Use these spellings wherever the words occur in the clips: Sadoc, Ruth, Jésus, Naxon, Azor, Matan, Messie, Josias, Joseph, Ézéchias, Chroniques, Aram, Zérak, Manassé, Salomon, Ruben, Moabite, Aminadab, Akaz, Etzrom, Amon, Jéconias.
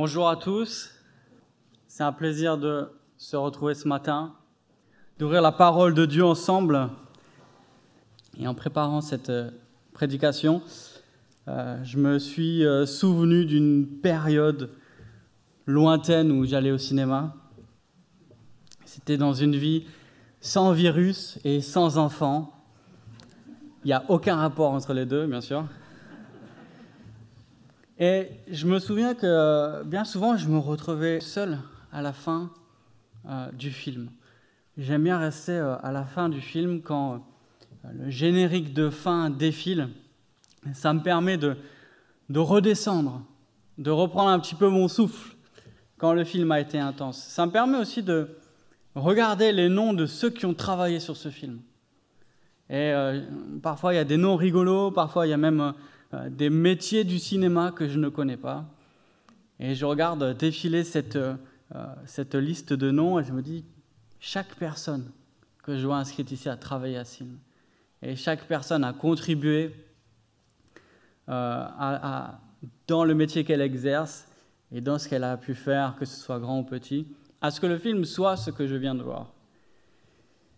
Bonjour à tous, c'est un plaisir de se retrouver ce matin, d'ouvrir la parole de Dieu ensemble. Et en préparant cette prédication, je me suis souvenu d'une période lointaine où j'allais au cinéma. C'était dans une vie sans virus et sans enfant. Il n'y a aucun rapport entre les deux, bien sûr. Et je me souviens que bien souvent, je me retrouvais seul à la fin du film. J'aime bien rester à la fin du film quand le générique de fin défile. Ça me permet de redescendre, de reprendre un petit peu mon souffle quand le film a été intense. Ça me permet aussi de regarder les noms de ceux qui ont travaillé sur ce film. Et parfois, il y a des noms rigolos, parfois, il y a même... des métiers du cinéma que je ne connais pas. Et je regarde défiler cette liste de noms et je me dis, chaque personne que je vois inscrite ici a travaillé à ce film. Et chaque personne a contribué dans le métier qu'elle exerce et dans ce qu'elle a pu faire, que ce soit grand ou petit, à ce que le film soit ce que je viens de voir.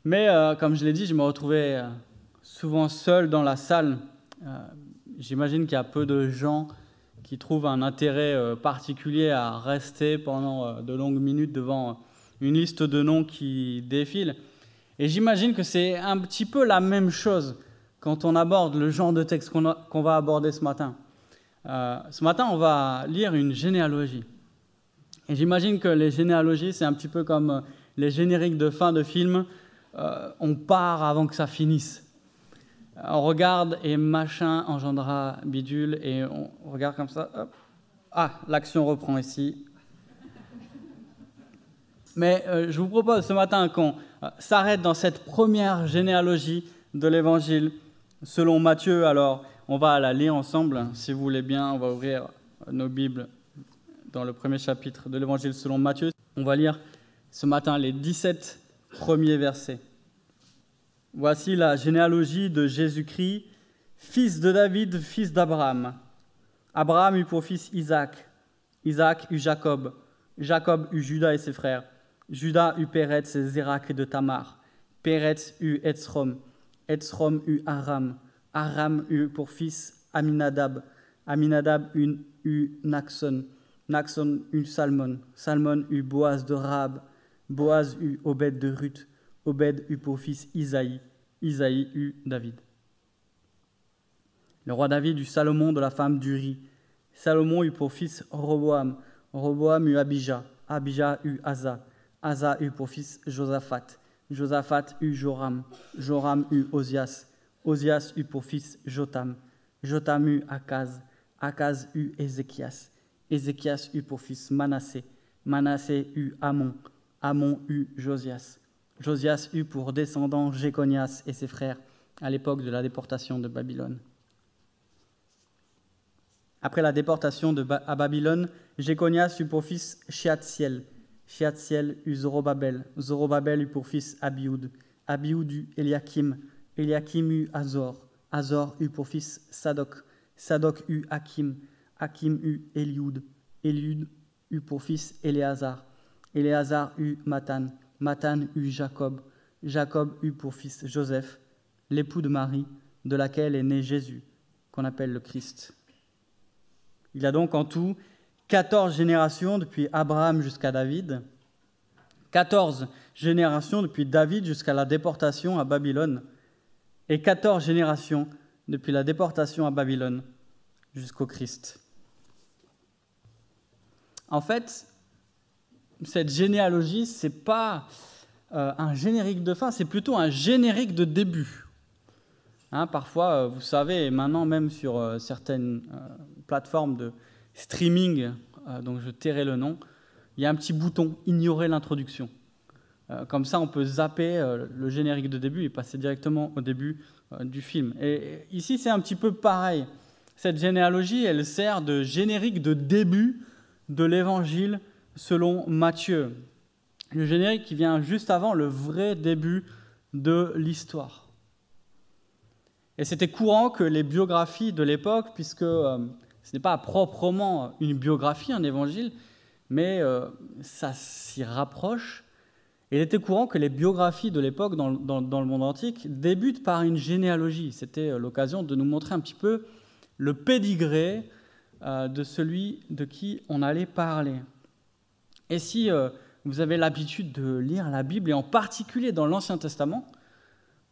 Mais comme je l'ai dit, je me retrouvais souvent seul dans la salle. J'imagine qu'il y a peu de gens qui trouvent un intérêt particulier à rester pendant de longues minutes devant une liste de noms qui défile. Et j'imagine que c'est un petit peu la même chose quand on aborde le genre de texte qu'on va aborder ce matin. Ce matin, on va lire une généalogie. Et j'imagine que les généalogies, c'est un petit peu comme les génériques de fin de film. On part avant que ça finisse. On regarde et machin engendra bidule et on regarde comme ça. Hop. Ah, l'action reprend ici. Mais je vous propose ce matin qu'on s'arrête dans cette première généalogie de l'Évangile selon Matthieu. Alors, on va la lire ensemble. Si vous voulez bien, on va ouvrir nos Bibles dans le premier chapitre de l'Évangile selon Matthieu. On va lire ce matin les 17 premiers versets. Voici la généalogie de Jésus-Christ, fils de David, fils d'Abraham. Abraham eut pour fils Isaac. Isaac eut Jacob. Jacob eut Juda et ses frères. Juda eut Péretz et Zérak de Tamar. Péretz eut Etzrom. Etzrom eut Aram. Aram eut pour fils Aminadab. Aminadab eut Naxon. Naxon eut Salomon. Salomon eut Boaz de Rahab. Boaz eut Obed de Ruth. Obed eut pour fils Isaïe, Isaïe eut David. Le roi David eut Salomon de la femme d'Uri. Salomon eut pour fils Roboam, Roboam eut Abijah, Abijah eut Asa, Asa eut pour fils Josaphat, Josaphat eut Joram, Joram eut Osias, Osias eut pour fils Jotam, Jotam eut Akaz, Akaz eut Ézéchias, Ézéchias eut pour fils Manassé, Manassé eut Amon, Amon eut Josias. Josias eut pour descendant Jéconias et ses frères à l'époque de la déportation de Babylone. Après la déportation à Babylone, Jéconias eut pour fils Shealtiel. Shealtiel eut Zorobabel. Zorobabel eut pour fils Abiud. Abiud eut Eliakim. Eliakim eut Azor. Azor eut pour fils Sadoc. Sadoc eut Hakim. Hakim eut Eliud. Eliud eut pour fils Éléazar. Éléazar eut Matan. Matan eut Jacob, Jacob eut pour fils Joseph, l'époux de Marie, de laquelle est né Jésus, qu'on appelle le Christ. Il a donc en tout 14 générations depuis Abraham jusqu'à David, 14 générations depuis David jusqu'à la déportation à Babylone, et 14 générations depuis la déportation à Babylone jusqu'au Christ. En fait, cette généalogie, ce n'est pas un générique de fin, c'est plutôt un générique de début. Hein, parfois, vous savez, et maintenant même sur certaines plateformes de streaming, donc je tairai le nom, il y a un petit bouton « Ignorer l'introduction ». Comme ça, on peut zapper le générique de début et passer directement au début du film. Et ici, c'est un petit peu pareil. Cette généalogie, elle sert de générique de début de l'Évangile selon Matthieu, le générique qui vient juste avant le vrai début de l'histoire. Et c'était courant que les biographies de l'époque, puisque Ce n'est pas proprement une biographie, un évangile, mais ça s'y rapproche. Et il était courant que les biographies de l'époque dans le monde antique débutent par une généalogie. C'était l'occasion de nous montrer un petit peu le pédigré de celui de qui on allait parler. Et si vous avez l'habitude de lire la Bible, et en particulier dans l'Ancien Testament,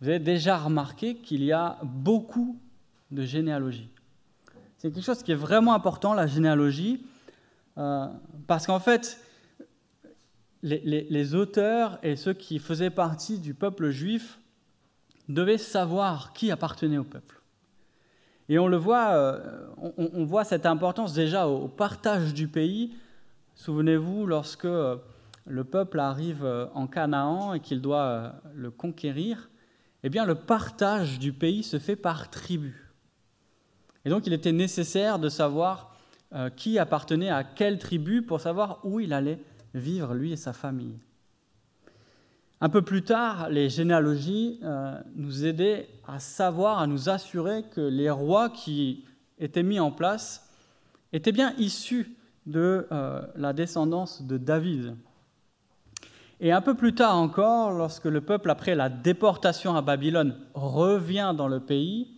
vous avez déjà remarqué qu'il y a beaucoup de généalogies. C'est quelque chose qui est vraiment important, la généalogie, parce qu'en fait, les auteurs et ceux qui faisaient partie du peuple juif devaient savoir qui appartenait au peuple. Et on le voit, on voit cette importance déjà au partage du pays. Souvenez-vous, lorsque le peuple arrive en Canaan et qu'il doit le conquérir, eh bien, le partage du pays se fait par tribu. Et donc, il était nécessaire de savoir qui appartenait à quelle tribu pour savoir où il allait vivre, lui et sa famille. Un peu plus tard, les généalogies nous aidaient à savoir, à nous assurer que les rois qui étaient mis en place étaient bien issus de la descendance de David. Et un peu plus tard encore, lorsque le peuple, après la déportation à Babylone, revient dans le pays,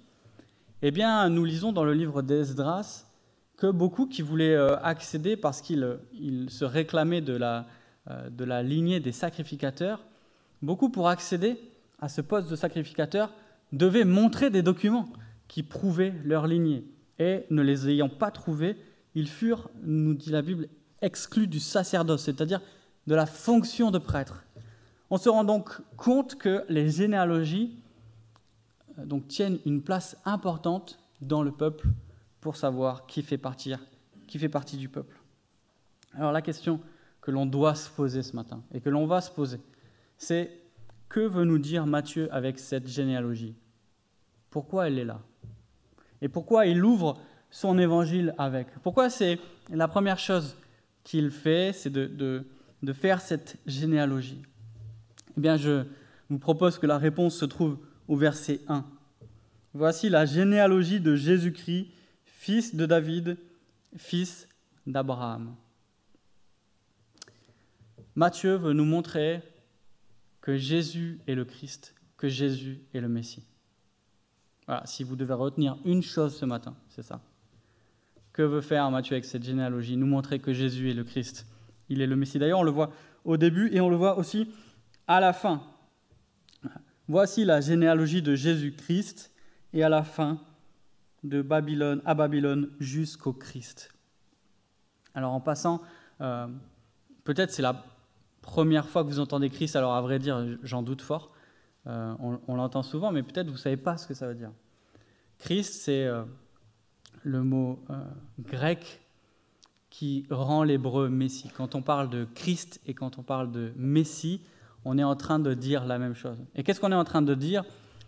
eh bien, nous lisons dans le livre d'Esdras que beaucoup qui voulaient accéder, parce qu'ils se réclamaient de la lignée des sacrificateurs, beaucoup pour accéder à ce poste de sacrificateur devaient montrer des documents qui prouvaient leur lignée. Et ne les ayant pas trouvés, ils furent, nous dit la Bible, exclus du sacerdoce, c'est-à-dire de la fonction de prêtre. On se rend donc compte que les généalogies donc, tiennent une place importante dans le peuple pour savoir qui fait partie du peuple. Alors la question que l'on doit se poser ce matin et que l'on va se poser, c'est que veut nous dire Matthieu avec cette généalogie? Pourquoi elle est là? Et pourquoi il ouvre son évangile avec? Pourquoi c'est la première chose qu'il fait, c'est de faire cette généalogie? Eh bien, je vous propose que la réponse se trouve au verset 1. Voici la généalogie de Jésus-Christ, fils de David, fils d'Abraham. Matthieu veut nous montrer que Jésus est le Christ, que Jésus est le Messie. Voilà, si vous devez retenir une chose ce matin, c'est ça. Que veut faire Matthieu avec cette généalogie? Nous montrer que Jésus est le Christ. Il est le Messie. D'ailleurs, on le voit au début et on le voit aussi à la fin. Voici la généalogie de Jésus-Christ et à la fin de Babylone à Babylone jusqu'au Christ. Alors en passant, peut-être c'est la première fois que vous entendez Christ, alors à vrai dire, j'en doute fort, on l'entend souvent, mais peut-être vous ne savez pas ce que ça veut dire. Christ, c'est le mot grec qui rend l'hébreu Messie. Quand on parle de Christ et quand on parle de Messie, on est en train de dire la même chose. Et qu'est-ce qu'on est en train de dire?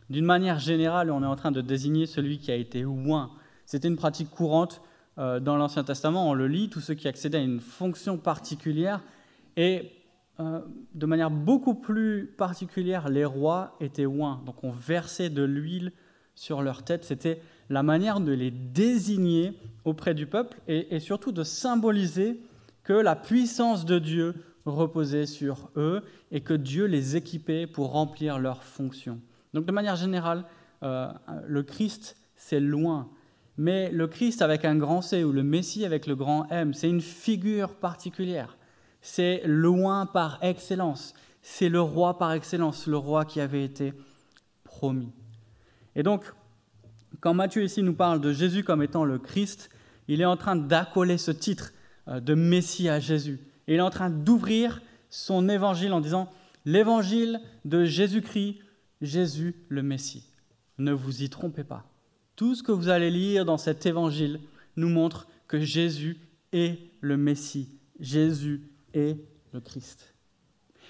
D'une manière générale, on est en train de désigner celui qui a été oint. C'était une pratique courante dans l'Ancien Testament, on le lit, tous ceux qui accédaient à une fonction particulière, et de manière beaucoup plus particulière, les rois étaient oints. Donc on versait de l'huile sur leur tête, c'était la manière de les désigner auprès du peuple et surtout de symboliser que la puissance de Dieu reposait sur eux et que Dieu les équipait pour remplir leurs fonctions. Donc de manière générale, le Christ, c'est loin. Mais le Christ avec un grand C ou le Messie avec le grand M, c'est une figure particulière. C'est loin par excellence. C'est le roi par excellence, le roi qui avait été promis. Et donc, quand Matthieu ici nous parle de Jésus comme étant le Christ, il est en train d'accoler ce titre de Messie à Jésus. Et il est en train d'ouvrir son évangile en disant « L'évangile de Jésus-Christ, Jésus le Messie ». Ne vous y trompez pas. Tout ce que vous allez lire dans cet évangile nous montre que Jésus est le Messie, Jésus est le Christ.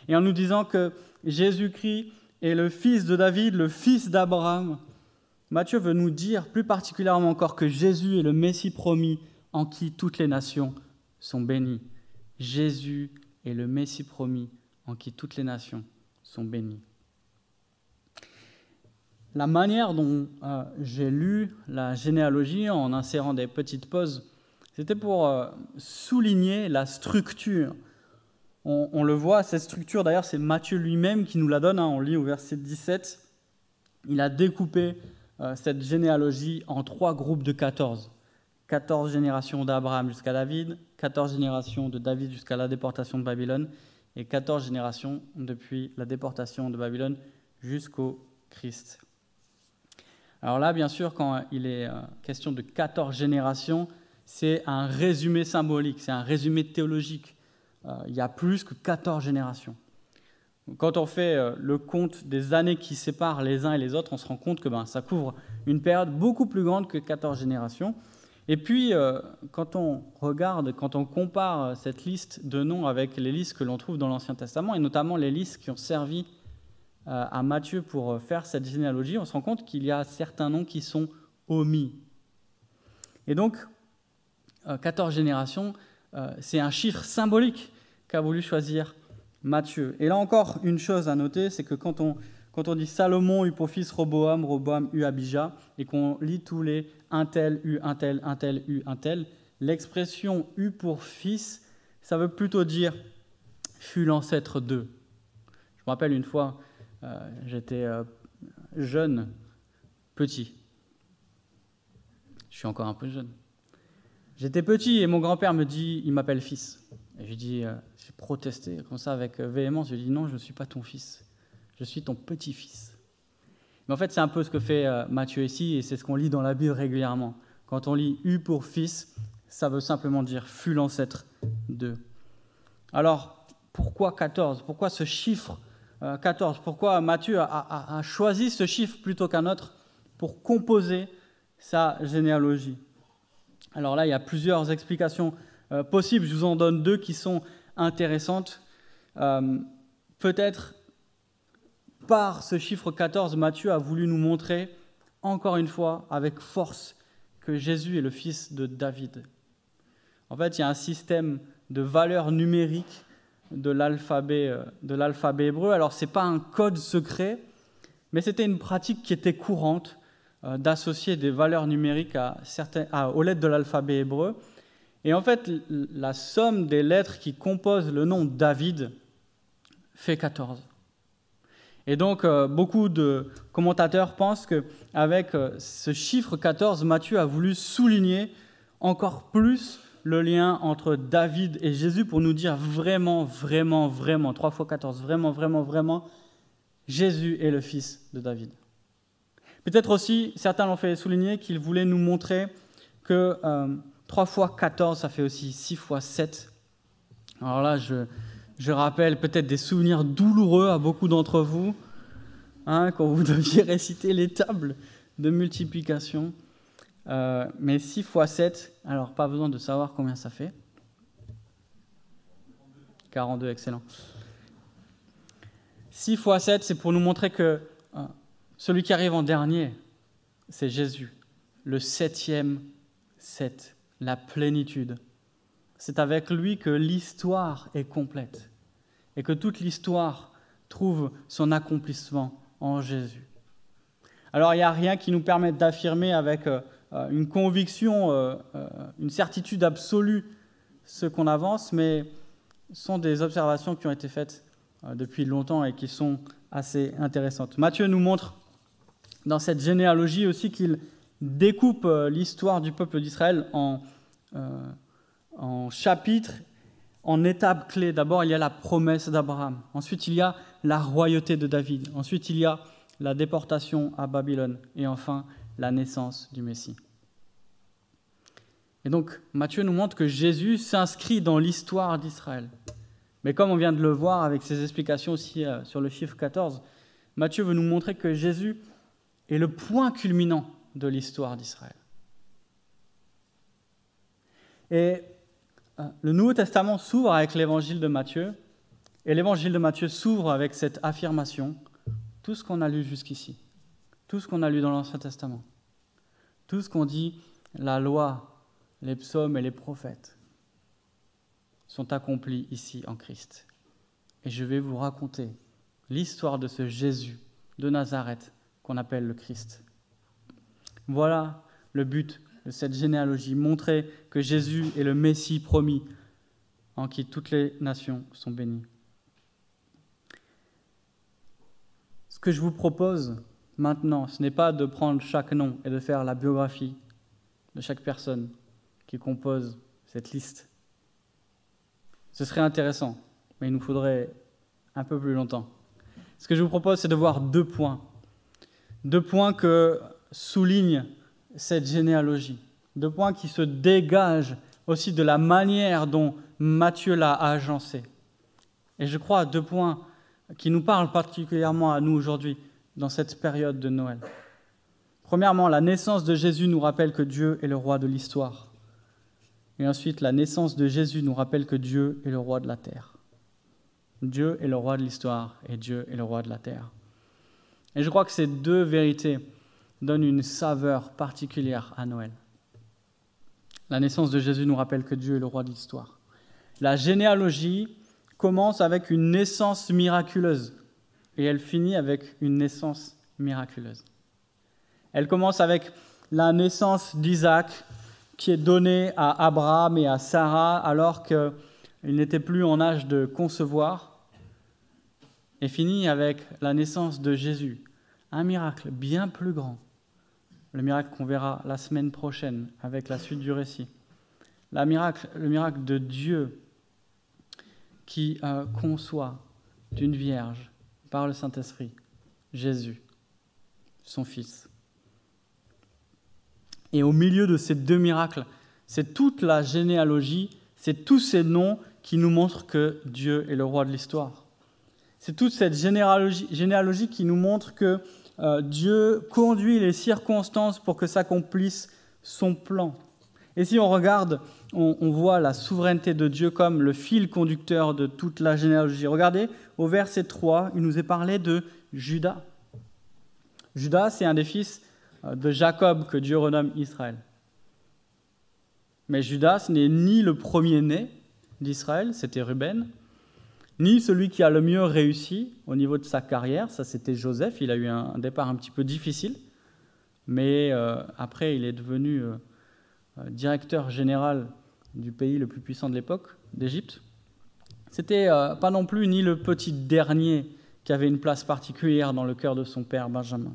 Et en nous disant que Jésus-Christ est le fils de David, le fils d'Abraham, Matthieu veut nous dire plus particulièrement encore que Jésus est le Messie promis en qui toutes les nations sont bénies. Jésus est le Messie promis en qui toutes les nations sont bénies. la manière dont j'ai lu la généalogie en insérant des petites pauses, c'était pour souligner la structure. On le voit, cette structure, d'ailleurs, c'est Matthieu lui-même qui nous la donne. Hein, on lit au verset 17. Il a découpé cette généalogie en 3 groupes de 14. 14 générations d'Abraham jusqu'à David, 14 générations de David jusqu'à la déportation de Babylone, et 14 générations depuis la déportation de Babylone jusqu'au Christ. Alors là, bien sûr, quand il est question de 14 générations, c'est un résumé symbolique, c'est un résumé théologique. Il y a plus que 14 générations. Quand on fait le compte des années qui séparent les uns et les autres, on se rend compte que ça couvre une période beaucoup plus grande que 14 générations. Et puis, quand on compare cette liste de noms avec les listes que l'on trouve dans l'Ancien Testament, et notamment les listes qui ont servi à Matthieu pour faire cette généalogie, on se rend compte qu'il y a certains noms qui sont omis. Et donc, 14 générations, c'est un chiffre symbolique qu'a voulu choisir Matthieu. Et là encore, une chose à noter, c'est que quand on dit Salomon eut pour fils Roboam, Roboam eut Abijah, et qu'on lit tous les un tel eut un tel, un tel eut un tel, l'expression eut pour fils, ça veut plutôt dire fut l'ancêtre d'eux. Je me rappelle une fois, j'étais jeune, petit. Je suis encore un peu jeune. J'étais petit et mon grand-père me dit « il m'appelle fils ». Et j'ai dit, j'ai protesté comme ça avec véhémence, je lui ai dit « non, je ne suis pas ton fils, je suis ton petit-fils ». Mais en fait, c'est un peu ce que fait Matthieu ici et c'est ce qu'on lit dans la Bible régulièrement. Quand on lit « eu pour fils », ça veut simplement dire « fut l'ancêtre de ». Alors, pourquoi 14 ? Pourquoi ce chiffre 14 ? Pourquoi Matthieu a choisi ce chiffre plutôt qu'un autre pour composer sa généalogie ? Alors là, il y a plusieurs explications possibles. Je vous en donne 2 qui sont intéressantes. Peut-être par ce chiffre 14, Matthieu a voulu nous montrer, encore une fois, avec force, que Jésus est le fils de David. En fait, il y a un système de valeurs numériques de l'alphabet hébreu. Alors, ce n'est pas un code secret, mais c'était une pratique qui était courante d'associer des valeurs numériques aux lettres de l'alphabet hébreu. Et en fait, la somme des lettres qui composent le nom David fait 14. Et donc, beaucoup de commentateurs pensent qu'avec ce chiffre 14, Matthieu a voulu souligner encore plus le lien entre David et Jésus pour nous dire vraiment, vraiment, vraiment, 3 fois 14, vraiment, vraiment, vraiment, Jésus est le fils de David. Peut-être aussi, certains l'ont fait souligner, qu'il voulait nous montrer que 3 fois 14, ça fait aussi 6 fois 7. Alors là, je rappelle peut-être des souvenirs douloureux à beaucoup d'entre vous, quand vous deviez réciter les tables de multiplication. Mais 6 fois 7, alors pas besoin de savoir combien ça fait. 42, excellent. 6 fois 7, c'est pour nous montrer que celui qui arrive en dernier, c'est Jésus, le 7e, la plénitude. C'est avec lui que l'histoire est complète et que toute l'histoire trouve son accomplissement en Jésus. Alors, il n'y a rien qui nous permette d'affirmer avec une conviction, une certitude absolue ce qu'on avance, mais ce sont des observations qui ont été faites depuis longtemps et qui sont assez intéressantes. Matthieu nous montre dans cette généalogie aussi qu'il découpe l'histoire du peuple d'Israël en chapitres, en étapes clés. D'abord, il y a la promesse d'Abraham. Ensuite, il y a la royauté de David. Ensuite, il y a la déportation à Babylone. Et enfin, la naissance du Messie. Et donc, Matthieu nous montre que Jésus s'inscrit dans l'histoire d'Israël. Mais comme on vient de le voir avec ses explications aussi sur le chiffre 14, Matthieu veut nous montrer que Jésus est le point culminant de l'histoire d'Israël. Et le Nouveau Testament s'ouvre avec l'évangile de Matthieu, et l'évangile de Matthieu s'ouvre avec cette affirmation, tout ce qu'on a lu jusqu'ici, tout ce qu'on a lu dans l'Ancien Testament, tout ce qu'on dit, la loi, les psaumes et les prophètes sont accomplis ici en Christ. Et je vais vous raconter l'histoire de ce Jésus de Nazareth, qu'on appelle le Christ. Voilà le but de cette généalogie, montrer que Jésus est le Messie promis, en qui toutes les nations sont bénies. Ce que je vous propose maintenant, ce n'est pas de prendre chaque nom et de faire la biographie de chaque personne qui compose cette liste. Ce serait intéressant, mais il nous faudrait un peu plus longtemps. Ce que je vous propose, c'est de voir deux points. Deux points que souligne cette généalogie. Deux points qui se dégagent aussi de la manière dont Matthieu l'a agencé. Et je crois à deux points qui nous parlent particulièrement à nous aujourd'hui, dans cette période de Noël. Premièrement, la naissance de Jésus nous rappelle que Dieu est le roi de l'histoire. Et ensuite, la naissance de Jésus nous rappelle que Dieu est le roi de la terre. Dieu est le roi de l'histoire et Dieu est le roi de la terre. Et je crois que ces deux vérités donnent une saveur particulière à Noël. La naissance de Jésus nous rappelle que Dieu est le roi de l'histoire. La généalogie commence avec une naissance miraculeuse et elle finit avec une naissance miraculeuse. Elle commence avec la naissance d'Isaac, qui est donnée à Abraham et à Sarah alors qu'ils n'étaient plus en âge de concevoir, et finit avec la naissance de Jésus. Un miracle bien plus grand, le miracle qu'on verra la semaine prochaine avec la suite du récit. Le miracle de Dieu qui conçoit d'une vierge par le Saint-Esprit, Jésus, son Fils. Et au milieu de ces deux miracles, c'est toute la généalogie, c'est tous ces noms qui nous montrent que Dieu est le roi de l'histoire. C'est toute cette généalogie qui nous montre que Dieu conduit les circonstances pour que s'accomplisse son plan. Et si on regarde, on voit la souveraineté de Dieu comme le fil conducteur de toute la généalogie. Regardez, au verset 3, il nous est parlé de Juda. Juda, c'est un des fils de Jacob que Dieu renomme Israël. Mais Juda, ce n'est ni le premier-né d'Israël, c'était Ruben, ni celui qui a le mieux réussi au niveau de sa carrière, ça c'était Joseph, il a eu un départ un petit peu difficile, mais après il est devenu directeur général du pays le plus puissant de l'époque, d'Égypte. C'était pas non plus ni le petit dernier qui avait une place particulière dans le cœur de son père Benjamin.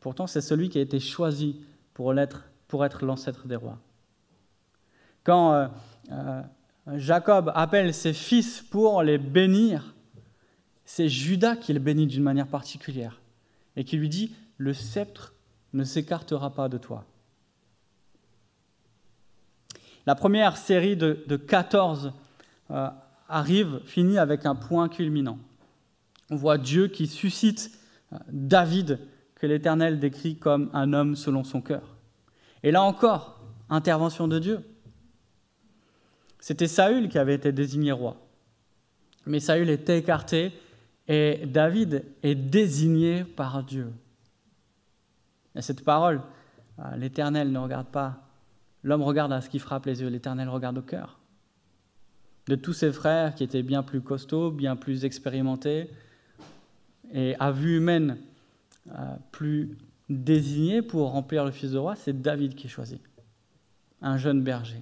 Pourtant, c'est celui qui a été choisi pour être l'ancêtre des rois. Quand Jacob appelle ses fils pour les bénir, c'est Juda qui le bénit d'une manière particulière et qui lui dit « Le sceptre ne s'écartera pas de toi ». La première série de 14 finit avec un point culminant. On voit Dieu qui suscite David, que l'Éternel décrit comme un homme selon son cœur. Et là encore, intervention de Dieu. C'était Saül qui avait été désigné roi. Mais Saül est écarté et David est désigné par Dieu. Et cette parole, l'Éternel ne regarde pas, l'homme regarde à ce qui frappe les yeux, l'Éternel regarde au cœur. De tous ses frères qui étaient bien plus costauds, bien plus expérimentés et à vue humaine, plus désigné pour remplir le fils de roi, c'est David qui est choisi, un jeune berger.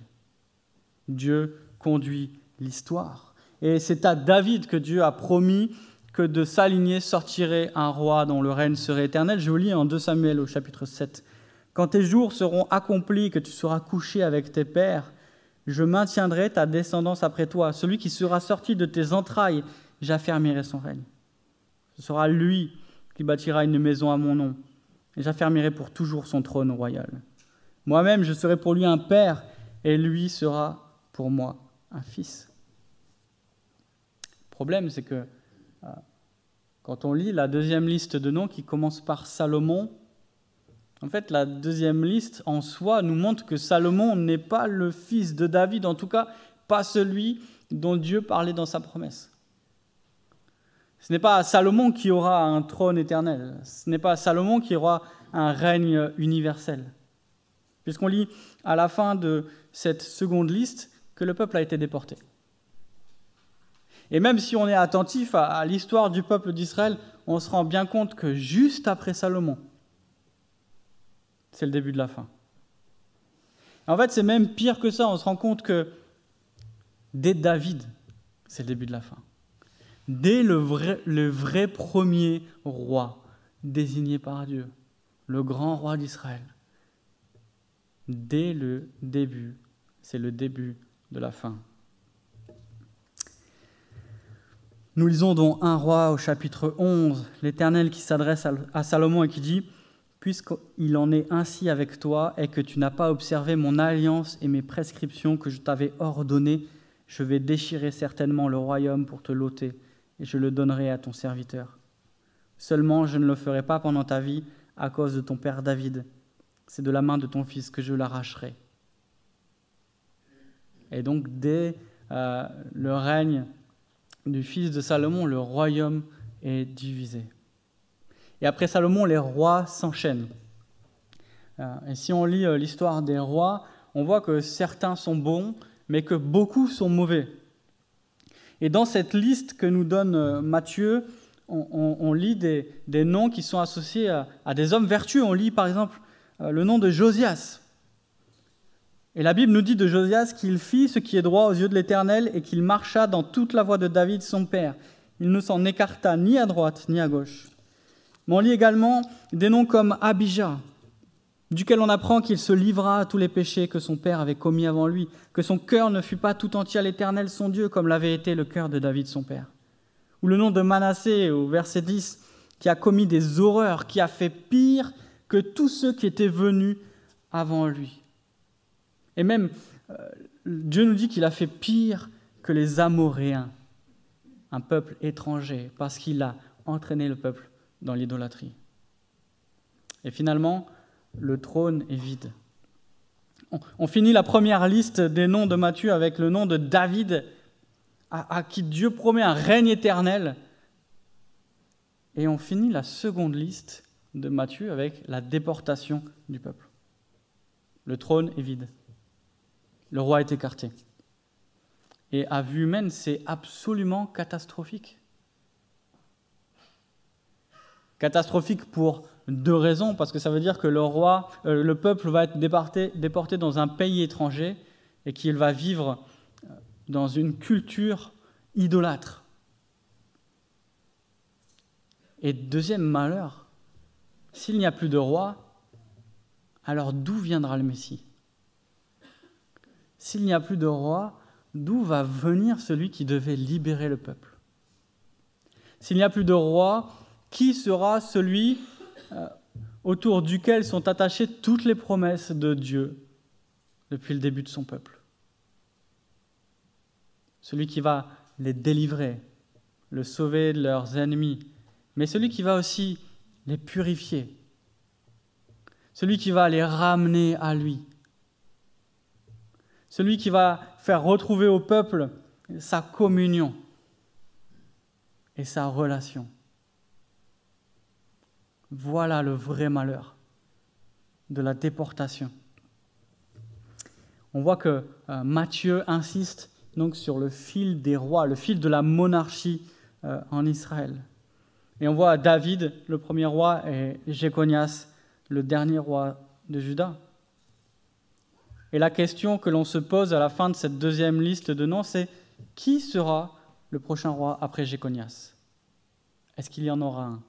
Dieu conduit l'histoire. Et c'est à David que Dieu a promis que de sa lignée sortirait un roi dont le règne serait éternel. Je vous lis en 2 Samuel au chapitre 7. « Quand tes jours seront accomplis, que tu seras couché avec tes pères, je maintiendrai ta descendance après toi. Celui qui sera sorti de tes entrailles, j'affermirai son règne. Ce sera lui qui bâtira une maison à mon nom, et j'affermirai pour toujours son trône royal. Moi-même, je serai pour lui un père, et lui sera pour moi un fils. » Le problème, c'est que quand on lit la deuxième liste de noms qui commence par Salomon, en fait, la deuxième liste en soi nous montre que Salomon n'est pas le fils de David, en tout cas pas celui dont Dieu parlait dans sa promesse. Ce n'est pas Salomon qui aura un trône éternel, ce n'est pas Salomon qui aura un règne universel. Puisqu'on lit à la fin de cette seconde liste que le peuple a été déporté. Et même si on est attentif à l'histoire du peuple d'Israël, on se rend bien compte que juste après Salomon, c'est le début de la fin. En fait, c'est même pire que ça. On se rend compte que dès David, c'est le début de la fin. Dès le vrai premier roi désigné par Dieu, le grand roi d'Israël, dès le début, c'est le début de la fin. Nous lisons dans 1 Roi au chapitre 11, l'Éternel qui s'adresse à Salomon et qui dit « Puisqu'il en est ainsi avec toi et que tu n'as pas observé mon alliance et mes prescriptions que je t'avais ordonnées, je vais déchirer certainement le royaume pour te l'ôter et je le donnerai à ton serviteur. Seulement je ne le ferai pas pendant ta vie à cause de ton père David. C'est de la main de ton fils que je l'arracherai. » Et donc dès le règne du fils de Salomon, le royaume est divisé. Et après Salomon, les rois s'enchaînent. Et si on lit l'histoire des rois, on voit que certains sont bons, mais que beaucoup sont mauvais. Et dans cette liste que nous donne Matthieu, on lit des noms qui sont associés à des hommes vertueux. On lit par exemple le nom de Josias. Et la Bible nous dit de Josias qu'il fit ce qui est droit aux yeux de l'Éternel et qu'il marcha dans toute la voie de David son père. Il ne s'en écarta ni à droite ni à gauche. Mais on lit également des noms comme Abijah, duquel on apprend qu'il se livra à tous les péchés que son père avait commis avant lui, que son cœur ne fut pas tout entier à l'Éternel son Dieu, comme l'avait été le cœur de David son père. Ou le nom de Manassé, au verset 10, qui a commis des horreurs, qui a fait pire que tous ceux qui étaient venus avant lui. Et même, Dieu nous dit qu'il a fait pire que les Amoréens, un peuple étranger, parce qu'il a entraîné le peuple dans l'idolâtrie. Et finalement, le trône est vide. On finit la première liste des noms de Matthieu avec le nom de David, à qui Dieu promet un règne éternel. Et on finit la seconde liste de Matthieu avec la déportation du peuple. Le trône est vide. Le roi est écarté. Et à vue humaine, c'est absolument catastrophique. Catastrophique pour deux raisons, parce que ça veut dire que le peuple va être déporté dans un pays étranger et qu'il va vivre dans une culture idolâtre. Et deuxième malheur, s'il n'y a plus de roi, alors d'où viendra le Messie ? S'il n'y a plus de roi, d'où va venir celui qui devait libérer le peuple ? S'il n'y a plus de roi, qui sera celui autour duquel sont attachées toutes les promesses de Dieu depuis le début de son peuple ? Celui qui va les délivrer, le sauver de leurs ennemis, mais celui qui va aussi les purifier, celui qui va les ramener à lui. Celui qui va faire retrouver au peuple sa communion et sa relation. Voilà le vrai malheur de la déportation. On voit que Matthieu insiste donc sur le fil des rois, le fil de la monarchie en Israël. Et on voit David, le premier roi, et Jéconias, le dernier roi de Juda. Et la question que l'on se pose à la fin de cette deuxième liste de noms, c'est qui sera le prochain roi après Jéconias ? Est-ce qu'il y en aura un ?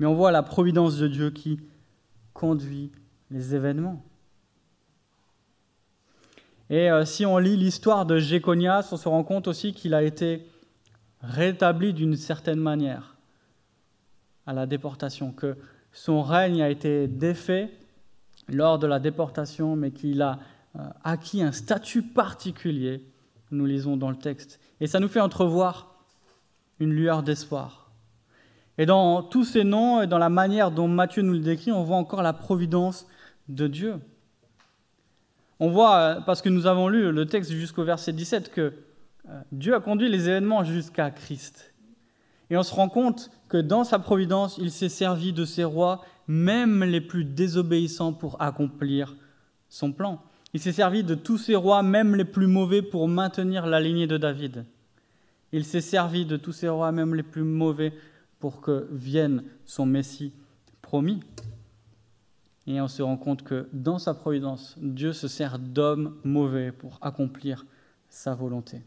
Mais on voit la providence de Dieu qui conduit les événements. Et si on lit l'histoire de Jéconias, on se rend compte aussi qu'il a été rétabli d'une certaine manière à la déportation, que son règne a été défait lors de la déportation, mais qu'il a acquis un statut particulier, nous lisons dans le texte. Et ça nous fait entrevoir une lueur d'espoir. Et dans tous ces noms, et dans la manière dont Matthieu nous le décrit, on voit encore la providence de Dieu. On voit, parce que nous avons lu le texte jusqu'au verset 17, que Dieu a conduit les événements jusqu'à Christ. Et on se rend compte que dans sa providence, il s'est servi de ses rois, même les plus désobéissants, pour accomplir son plan. Il s'est servi de tous ses rois, même les plus mauvais, pour maintenir la lignée de David. Il s'est servi de tous ses rois, même les plus mauvais, pour que vienne son Messie promis. Et on se rend compte que dans sa providence, Dieu se sert d'hommes mauvais pour accomplir sa volonté.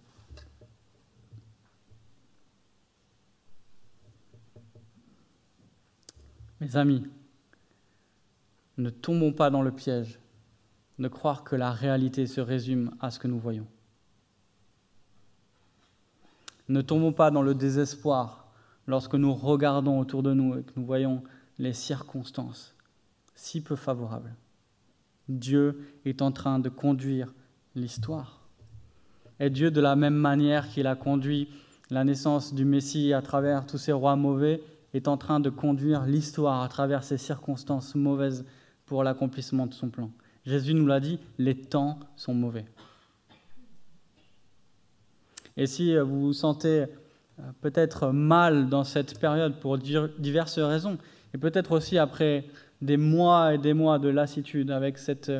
Mes amis, ne tombons pas dans le piège de croire que la réalité se résume à ce que nous voyons. Ne tombons pas dans le désespoir lorsque nous regardons autour de nous et que nous voyons les circonstances si peu favorables. Dieu est en train de conduire l'histoire. Et Dieu, de la même manière qu'il a conduit la naissance du Messie à travers tous ces rois mauvais, est en train de conduire l'histoire à travers ces circonstances mauvaises pour l'accomplissement de son plan. Jésus nous l'a dit, les temps sont mauvais. Et si vous vous sentez peut-être mal dans cette période pour diverses raisons, et peut-être aussi après des mois et des mois de lassitude avec cette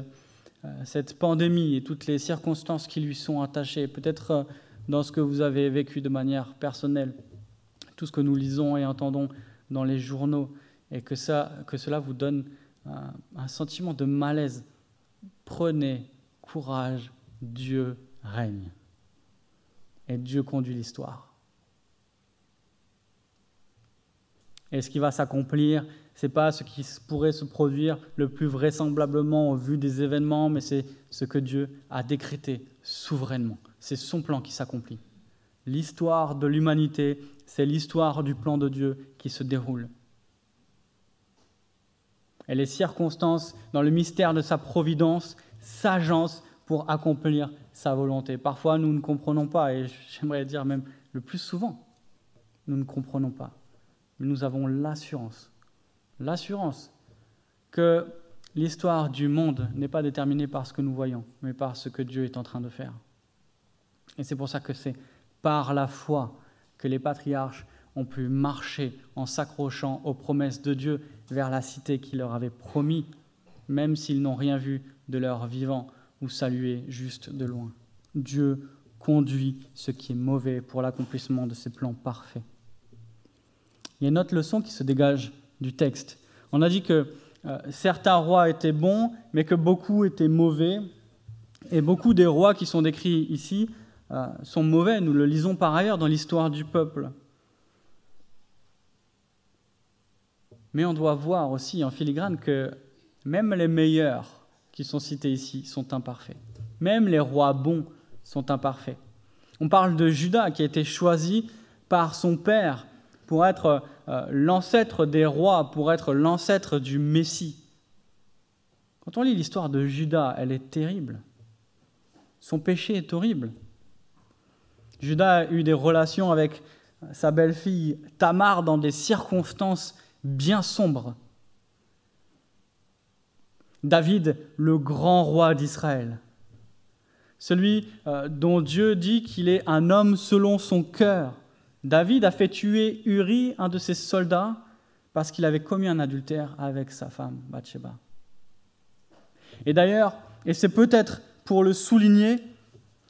pandémie et toutes les circonstances qui lui sont attachées, peut-être dans ce que vous avez vécu de manière personnelle, tout ce que nous lisons et entendons dans les journaux, et que cela vous donne un sentiment de malaise. Prenez courage, Dieu règne. Et Dieu conduit l'histoire. Et ce qui va s'accomplir, ce n'est pas ce qui pourrait se produire le plus vraisemblablement au vu des événements, mais c'est ce que Dieu a décrété souverainement. C'est son plan qui s'accomplit. L'histoire de l'humanité, c'est l'histoire du plan de Dieu qui se déroule. Et les circonstances, dans le mystère de sa providence, s'agencent pour accomplir sa volonté. Parfois, nous ne comprenons pas, et j'aimerais dire même le plus souvent, nous ne comprenons pas. Mais nous avons l'assurance que l'histoire du monde n'est pas déterminée par ce que nous voyons, mais par ce que Dieu est en train de faire. Et c'est pour ça que c'est par la foi que les patriarches ont pu marcher en s'accrochant aux promesses de Dieu vers la cité qu'il leur avait promis, même s'ils n'ont rien vu de leur vivant ou salué juste de loin. Dieu conduit ce qui est mauvais pour l'accomplissement de ses plans parfaits. Il y a une autre leçon qui se dégage du texte. On a dit que certains rois étaient bons, mais que beaucoup étaient mauvais, et beaucoup des rois qui sont décrits ici sont mauvais. Nous le lisons par ailleurs dans l'histoire du peuple. Mais on doit voir aussi en filigrane que même les meilleurs qui sont cités ici sont imparfaits. Même les rois bons sont imparfaits. On parle de Juda qui a été choisi par son père pour être l'ancêtre des rois, pour être l'ancêtre du Messie. Quand on lit l'histoire de Juda, elle est terrible. Son péché est horrible. Juda a eu des relations avec sa belle-fille Tamar dans des circonstances bien sombres. David, le grand roi d'Israël, celui dont Dieu dit qu'il est un homme selon son cœur. David a fait tuer Uri, un de ses soldats, parce qu'il avait commis un adultère avec sa femme, Bathsheba. Et d'ailleurs, et c'est peut-être pour le souligner,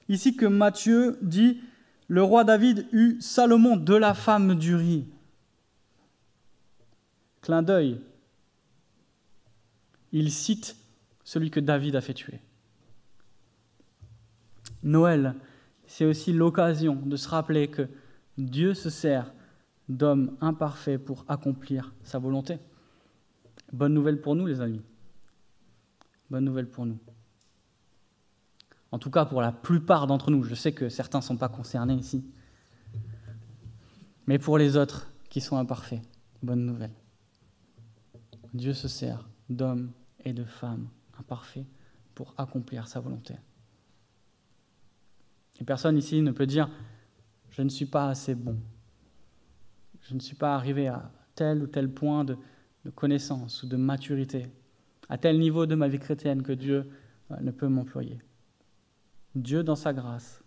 ici que Matthieu dit « Le roi David eut Salomon de la femme d'Uri ». Clin d'œil, il cite celui que David a fait tuer. Noël, c'est aussi l'occasion de se rappeler que Dieu se sert d'hommes imparfaits pour accomplir sa volonté. Bonne nouvelle pour nous, les amis. Bonne nouvelle pour nous. En tout cas, pour la plupart d'entre nous. Je sais que certains ne sont pas concernés ici. Mais pour les autres qui sont imparfaits, bonne nouvelle. Dieu se sert d'hommes et de femmes imparfaits pour accomplir sa volonté. Et personne ici ne peut dire « je ne suis pas assez bon ». Je ne suis pas arrivé à tel ou tel point de connaissance ou de maturité, à tel niveau de ma vie chrétienne que Dieu ne peut m'employer. Dieu, dans sa grâce,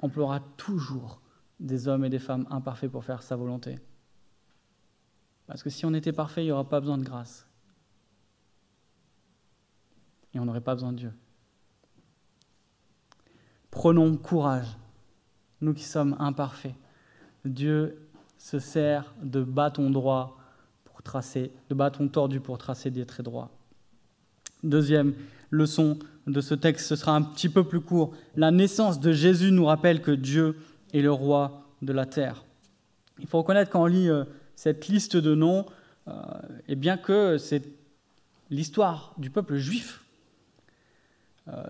emploiera toujours des hommes et des femmes imparfaits pour faire sa volonté. Parce que si on était parfait, il n'y aura pas besoin de grâce. Et on n'aurait pas besoin de Dieu. prenons courage, nous qui sommes imparfaits. Dieu se sert de bâton droit pour tracer, de bâton tordu pour tracer des traits droits. Deuxième leçon de ce texte, ce sera un petit peu plus court. La naissance de Jésus nous rappelle que Dieu est le roi de la terre. Il faut reconnaître quand on lit cette liste de noms, et bien que c'est l'histoire du peuple juif.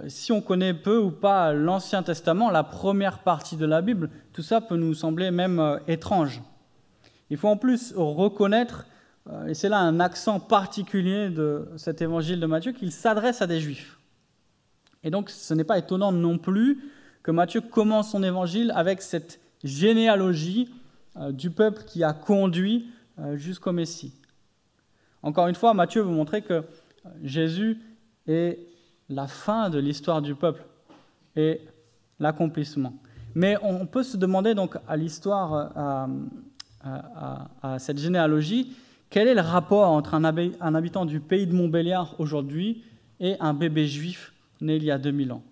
Si on connaît peu ou pas l'Ancien Testament, la première partie de la Bible, tout ça peut nous sembler même étrange. Il faut en plus reconnaître, et c'est là un accent particulier de cet évangile de Matthieu, qu'il s'adresse à des Juifs. Et donc ce n'est pas étonnant non plus que Matthieu commence son évangile avec cette généalogie du peuple qui a conduit jusqu'au Messie. Encore une fois, Matthieu veut montrer que Jésus est la fin de l'histoire du peuple et l'accomplissement. Mais on peut se demander donc à l'histoire, à cette généalogie, quel est le rapport entre un habitant du pays de Montbéliard aujourd'hui et un bébé juif né il y a 2000 ans?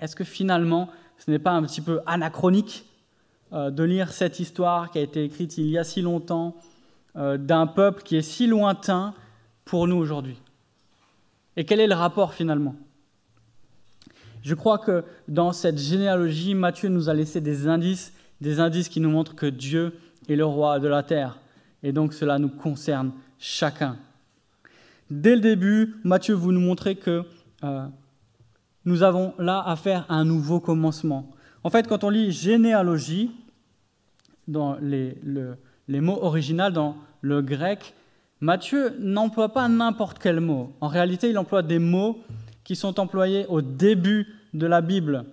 Est-ce que finalement, ce n'est pas un petit peu anachronique de lire cette histoire qui a été écrite il y a si longtemps, d'un peuple qui est si lointain pour nous aujourd'hui? Et quel est le rapport finalement? Je crois que dans cette généalogie, Matthieu nous a laissé des indices qui nous montrent que Dieu est le roi de la terre. Et donc cela nous concerne chacun. Dès le début, Matthieu veut nous montrer que nous avons là affaire à un nouveau commencement. En fait, quand on lit généalogie, dans les mots originaux dans le grec, Matthieu n'emploie pas n'importe quel mot. En réalité, il emploie des mots qui sont employés au début de la Bible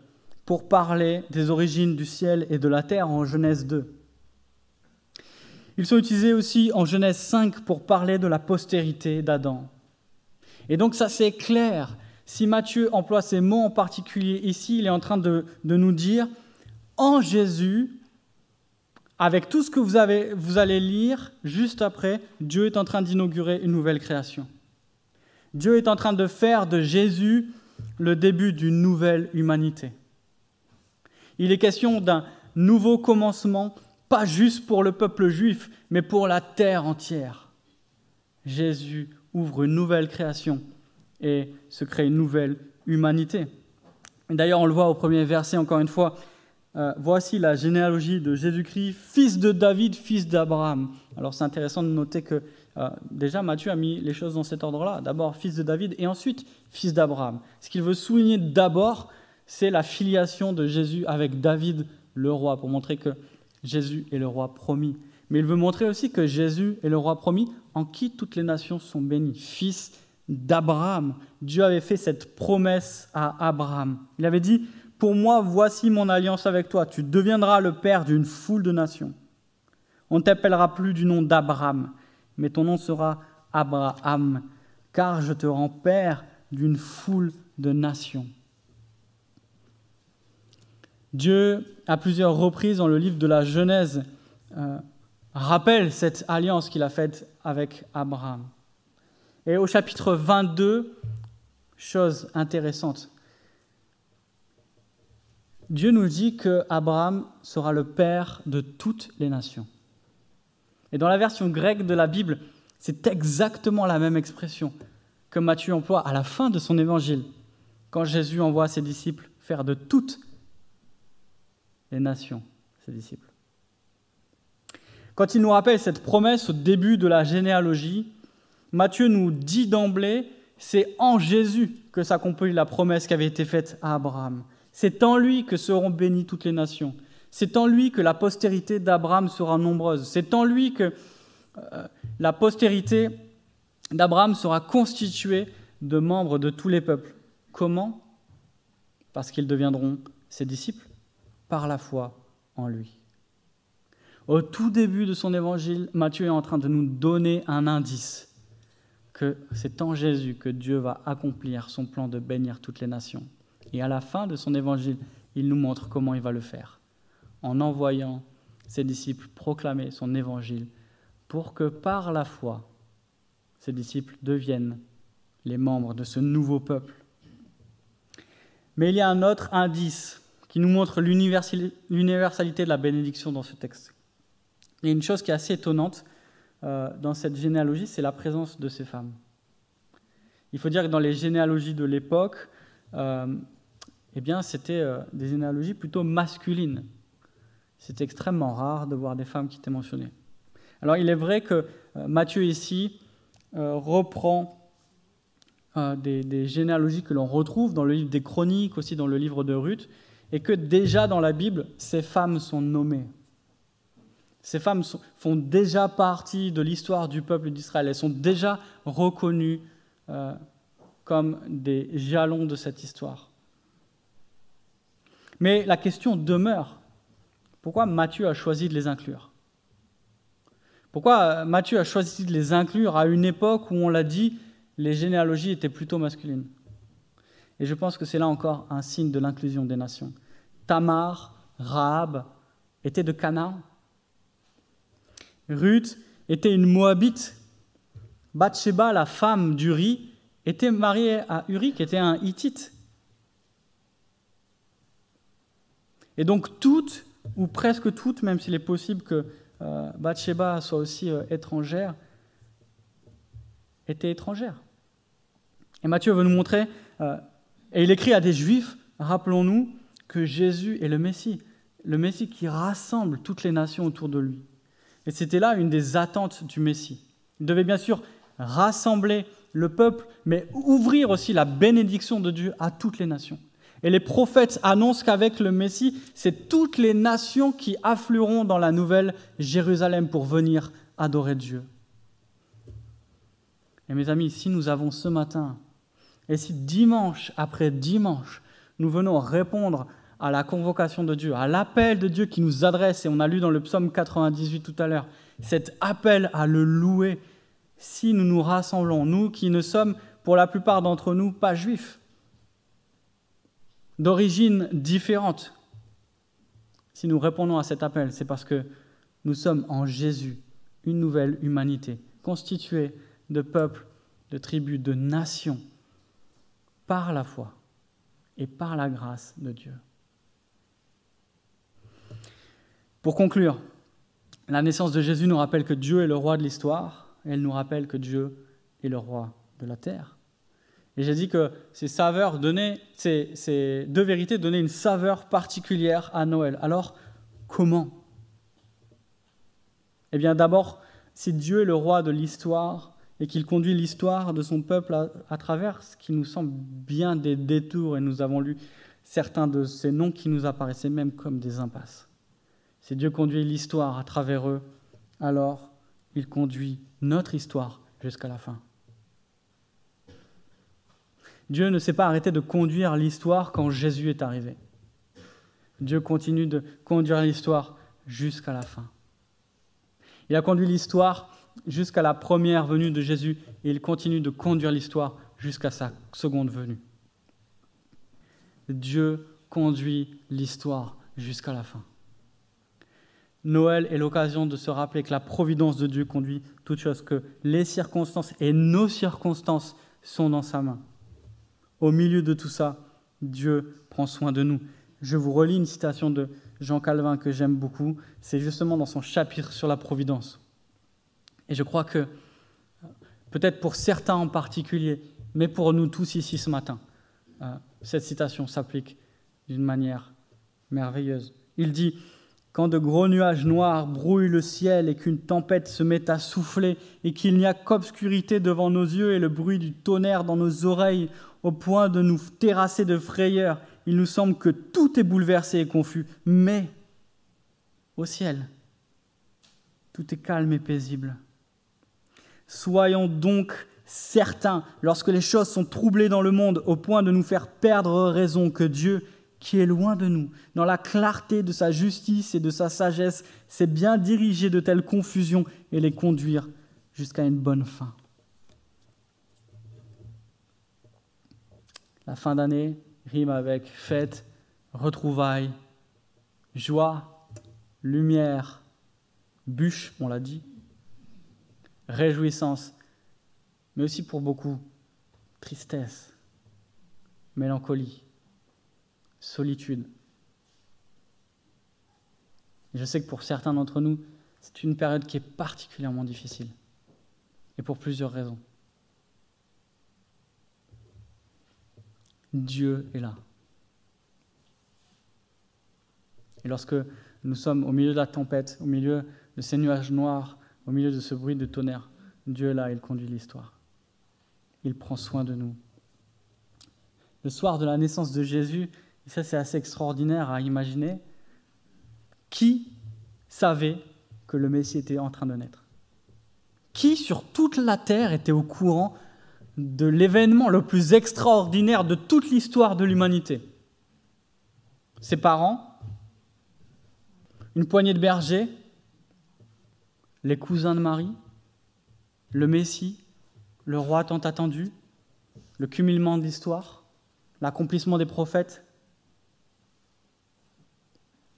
pour parler des origines du ciel et de la terre en Genèse 2. Ils sont utilisés aussi en Genèse 5 pour parler de la postérité d'Adam. Et donc ça, c'est clair. Si Matthieu emploie ces mots en particulier ici, il est en train de nous dire « En Jésus », avec tout ce que vous allez lire juste après, Dieu est en train d'inaugurer une nouvelle création. Dieu est en train de faire de Jésus le début d'une nouvelle humanité. Il est question d'un nouveau commencement, pas juste pour le peuple juif, mais pour la terre entière. Jésus ouvre une nouvelle création et se crée une nouvelle humanité. D'ailleurs, on le voit au premier verset, encore une fois, voici la généalogie de Jésus-Christ, fils de David, fils d'Abraham. Alors c'est intéressant de noter que déjà Matthieu a mis les choses dans cet ordre-là. D'abord fils de David et ensuite fils d'Abraham. Ce qu'il veut souligner d'abord, c'est la filiation de Jésus avec David, le roi, pour montrer que Jésus est le roi promis. Mais il veut montrer aussi que Jésus est le roi promis en qui toutes les nations sont bénies. Fils d'Abraham. Dieu avait fait cette promesse à Abraham. Il avait dit... « Pour moi, voici mon alliance avec toi. Tu deviendras le père d'une foule de nations. On ne t'appellera plus du nom d'Abraham, mais ton nom sera Abraham, car je te rends père d'une foule de nations. » Dieu, à plusieurs reprises dans le livre de la Genèse, rappelle cette alliance qu'il a faite avec Abraham. Et au chapitre 22, chose intéressante, Dieu nous dit qu'Abraham sera le père de toutes les nations. Et dans la version grecque de la Bible, c'est exactement la même expression que Matthieu emploie à la fin de son évangile, quand Jésus envoie ses disciples faire de toutes les nations ses disciples. Quand il nous rappelle cette promesse au début de la généalogie, Matthieu nous dit d'emblée, c'est en Jésus que s'accomplit la promesse qui avait été faite à Abraham. C'est en lui que seront bénies toutes les nations. C'est en lui que la postérité d'Abraham sera nombreuse. C'est en lui que la postérité d'Abraham sera constituée de membres de tous les peuples. Comment? Parce qu'ils deviendront ses disciples par la foi en lui. Au tout début de son évangile, Matthieu est en train de nous donner un indice que c'est en Jésus que Dieu va accomplir son plan de bénir toutes les nations. Et à la fin de son évangile, il nous montre comment il va le faire, en envoyant ses disciples proclamer son évangile pour que par la foi, ses disciples deviennent les membres de ce nouveau peuple. Mais il y a un autre indice qui nous montre l'universalité de la bénédiction dans ce texte. Il y a une chose qui est assez étonnante dans cette généalogie, c'est la présence de ces femmes. Il faut dire que dans les généalogies de l'époque, c'était des généalogies plutôt masculines. C'est extrêmement rare de voir des femmes qui étaient mentionnées. Alors il est vrai que Matthieu ici reprend des généalogies que l'on retrouve dans le livre des Chroniques, aussi dans le livre de Ruth, et que déjà dans la Bible, ces femmes sont nommées. Ces femmes font déjà partie de l'histoire du peuple d'Israël. Elles sont déjà reconnues comme des jalons de cette histoire. Mais la question demeure, pourquoi Matthieu a choisi de les inclure ? Pourquoi Matthieu a choisi de les inclure à une époque où, on l'a dit, les généalogies étaient plutôt masculines ? Et je pense que c'est là encore un signe de l'inclusion des nations. Tamar, Rahab étaient de Canaan. Ruth était une Moabite. Bathsheba, la femme d'Uri, était mariée à Uri, qui était un Hittite. Et donc toutes, ou presque toutes, même s'il est possible que Bathsheba soit aussi étrangère, étaient étrangères. Et Matthieu veut nous montrer, et il écrit à des Juifs, rappelons-nous que Jésus est le Messie qui rassemble toutes les nations autour de lui. Et c'était là une des attentes du Messie. Il devait bien sûr rassembler le peuple, mais ouvrir aussi la bénédiction de Dieu à toutes les nations. Et les prophètes annoncent qu'avec le Messie, c'est toutes les nations qui afflueront dans la nouvelle Jérusalem pour venir adorer Dieu. Et mes amis, si nous avons ce matin, et si dimanche après dimanche, nous venons répondre à la convocation de Dieu, à l'appel de Dieu qui nous adresse, et on a lu dans le psaume 98 tout à l'heure, cet appel à le louer, si nous nous rassemblons, nous qui ne sommes pour la plupart d'entre nous pas juifs, d'origine différente, si nous répondons à cet appel, c'est parce que nous sommes en Jésus, une nouvelle humanité, constituée de peuples, de tribus, de nations, par la foi et par la grâce de Dieu. Pour conclure, la naissance de Jésus nous rappelle que Dieu est le roi de l'histoire, et elle nous rappelle que Dieu est le roi de la terre. Et j'ai dit que ces deux vérités donnaient une saveur particulière à Noël. Alors, comment ? Eh bien, d'abord, si Dieu est le roi de l'histoire et qu'il conduit l'histoire de son peuple à travers ce qui nous semble bien des détours, et nous avons lu certains de ces noms qui nous apparaissaient même comme des impasses. Si Dieu conduit l'histoire à travers eux, alors il conduit notre histoire jusqu'à la fin. Dieu ne s'est pas arrêté de conduire l'histoire quand Jésus est arrivé. Dieu continue de conduire l'histoire jusqu'à la fin. Il a conduit l'histoire jusqu'à la première venue de Jésus et il continue de conduire l'histoire jusqu'à sa seconde venue. Dieu conduit l'histoire jusqu'à la fin. Noël est l'occasion de se rappeler que la providence de Dieu conduit toute chose, que les circonstances et nos circonstances sont dans sa main. Au milieu de tout ça, Dieu prend soin de nous. Je vous relis une citation de Jean Calvin que j'aime beaucoup. C'est justement dans son chapitre sur la providence. Et je crois que, peut-être pour certains en particulier, mais pour nous tous ici ce matin, cette citation s'applique d'une manière merveilleuse. Il dit... Quand de gros nuages noirs brouillent le ciel et qu'une tempête se met à souffler et qu'il n'y a qu'obscurité devant nos yeux et le bruit du tonnerre dans nos oreilles au point de nous terrasser de frayeur, il nous semble que tout est bouleversé et confus. Mais au ciel, tout est calme et paisible. Soyons donc certains, lorsque les choses sont troublées dans le monde au point de nous faire perdre raison, que Dieu qui est loin de nous, dans la clarté de sa justice et de sa sagesse, sait bien diriger de telles confusions et les conduire jusqu'à une bonne fin. La fin d'année rime avec fête, retrouvailles, joie, lumière, bûche, on l'a dit, réjouissance, mais aussi pour beaucoup, tristesse, mélancolie, solitude, Je sais que pour certains d'entre nous, c'est une période qui est particulièrement difficile, et pour plusieurs raisons. Dieu est là. Et lorsque nous sommes au milieu de la tempête, au milieu de ces nuages noirs, au milieu de ce bruit de tonnerre, Dieu est là, il conduit l'histoire. Il prend soin de nous. Le soir de la naissance de Jésus, et ça c'est assez extraordinaire à imaginer, qui savait que le Messie était en train de naître? Qui sur toute la terre était au courant de l'événement le plus extraordinaire de toute l'histoire de l'humanité? Ses parents, une poignée de bergers, les cousins de Marie, le Messie, le roi tant attendu, le cumulement de l'histoire, l'accomplissement des prophètes,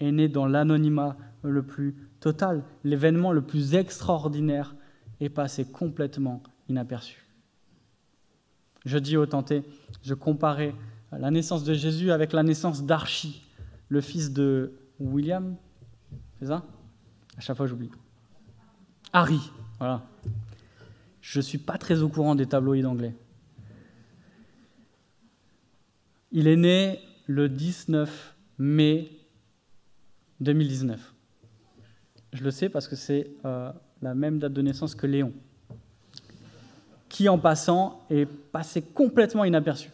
est né dans l'anonymat le plus total. L'événement le plus extraordinaire est passé complètement inaperçu. Jeudi au Tenté, je comparais la naissance de Jésus avec la naissance d'Archie, le fils de William, c'est ça? À chaque fois, j'oublie. Harry, voilà. Je ne suis pas très au courant des tabloïds anglais. Il est né le 19 mai 2019. Je le sais parce que c'est la même date de naissance que Léon, qui, en passant, est passé complètement inaperçu.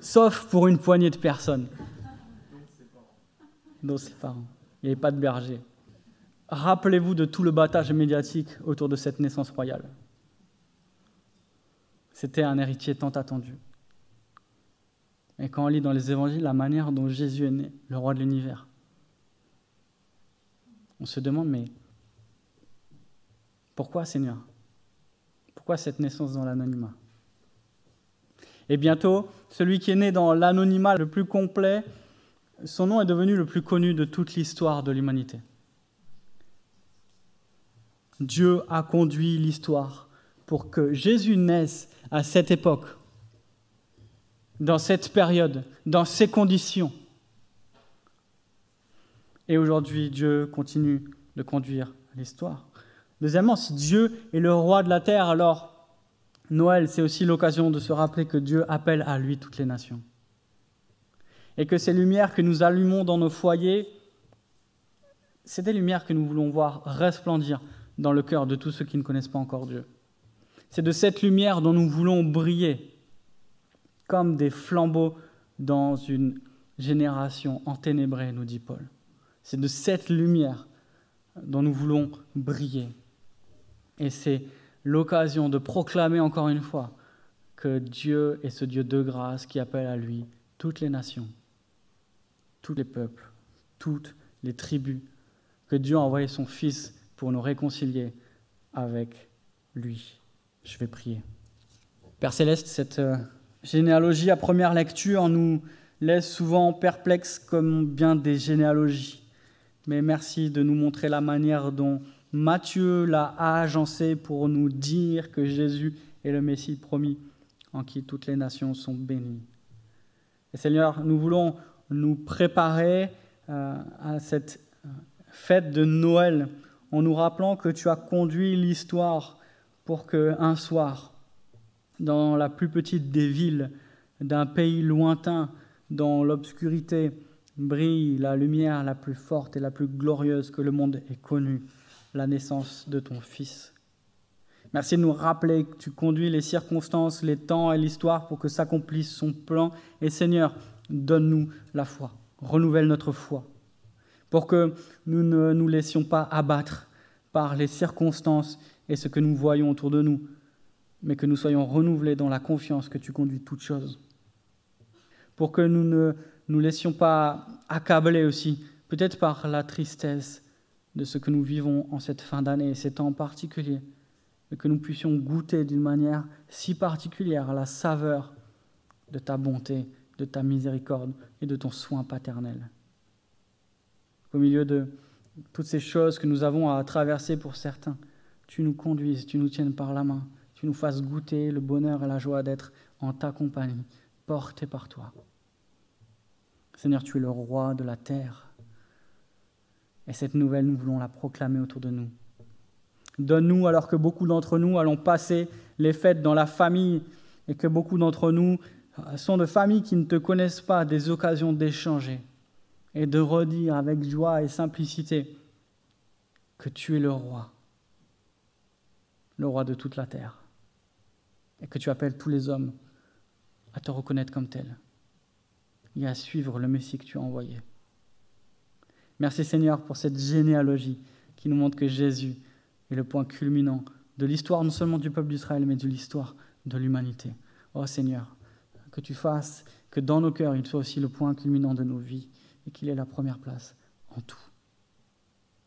Sauf pour une poignée de personnes. Dont ses parents. Il n'y avait pas de berger. Rappelez-vous de tout le battage médiatique autour de cette naissance royale. C'était un héritier tant attendu. Et quand on lit dans les évangiles la manière dont Jésus est né, le roi de l'univers, on se demande, mais pourquoi, Seigneur? Pourquoi cette naissance dans l'anonymat? Et bientôt, celui qui est né dans l'anonymat le plus complet, son nom est devenu le plus connu de toute l'histoire de l'humanité. Dieu a conduit l'histoire pour que Jésus naisse à cette époque, dans cette période, dans ces conditions. Et aujourd'hui, Dieu continue de conduire l'histoire. Deuxièmement, si Dieu est le roi de la terre, alors Noël, c'est aussi l'occasion de se rappeler que Dieu appelle à lui toutes les nations. Et que ces lumières que nous allumons dans nos foyers, c'est des lumières que nous voulons voir resplendir dans le cœur de tous ceux qui ne connaissent pas encore Dieu. C'est de cette lumière dont nous voulons briller, comme des flambeaux dans une génération enténébrée, nous dit Paul. C'est de cette lumière dont nous voulons briller. Et c'est l'occasion de proclamer encore une fois que Dieu est ce Dieu de grâce qui appelle à lui toutes les nations, tous les peuples, toutes les tribus, que Dieu a envoyé son Fils pour nous réconcilier avec lui. Je vais prier. Père Céleste, cette généalogie à première lecture nous laisse souvent perplexes comme bien des généalogies. Mais merci de nous montrer la manière dont Matthieu l'a agencée pour nous dire que Jésus est le Messie promis, en qui toutes les nations sont bénies. Et Seigneur, nous voulons nous préparer à cette fête de Noël en nous rappelant que tu as conduit l'histoire pour qu'un soir, dans la plus petite des villes, d'un pays lointain, dans l'obscurité, brille la lumière la plus forte et la plus glorieuse que le monde ait connue, la naissance de ton Fils. Merci de nous rappeler que tu conduis les circonstances, les temps et l'histoire pour que s'accomplisse son plan. Et Seigneur, donne-nous la foi, renouvelle notre foi, pour que nous ne nous laissions pas abattre par les circonstances et ce que nous voyons autour de nous, mais que nous soyons renouvelés dans la confiance que tu conduis toutes choses. Pour que nous ne nous laissions pas accabler aussi, peut-être par la tristesse de ce que nous vivons en cette fin d'année et ces temps particuliers, et que nous puissions goûter d'une manière si particulière à la saveur de ta bonté, de ta miséricorde et de ton soin paternel. Au milieu de toutes ces choses que nous avons à traverser pour certains, tu nous conduises, tu nous tiennes par la main, tu nous fasses goûter le bonheur et la joie d'être en ta compagnie, porté par toi. Seigneur, tu es le roi de la terre. Et cette nouvelle, nous voulons la proclamer autour de nous. Donne-nous, alors que beaucoup d'entre nous allons passer les fêtes dans la famille et que beaucoup d'entre nous sont de familles qui ne te connaissent pas, des occasions d'échanger et de redire avec joie et simplicité que tu es le roi de toute la terre, et que tu appelles tous les hommes à te reconnaître comme tel et à suivre le Messie que tu as envoyé. Merci Seigneur pour cette généalogie qui nous montre que Jésus est le point culminant de l'histoire, non seulement du peuple d'Israël, mais de l'histoire de l'humanité. Oh Seigneur, que tu fasses que dans nos cœurs, il soit aussi le point culminant de nos vies et qu'il ait la première place en tout.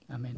Amen.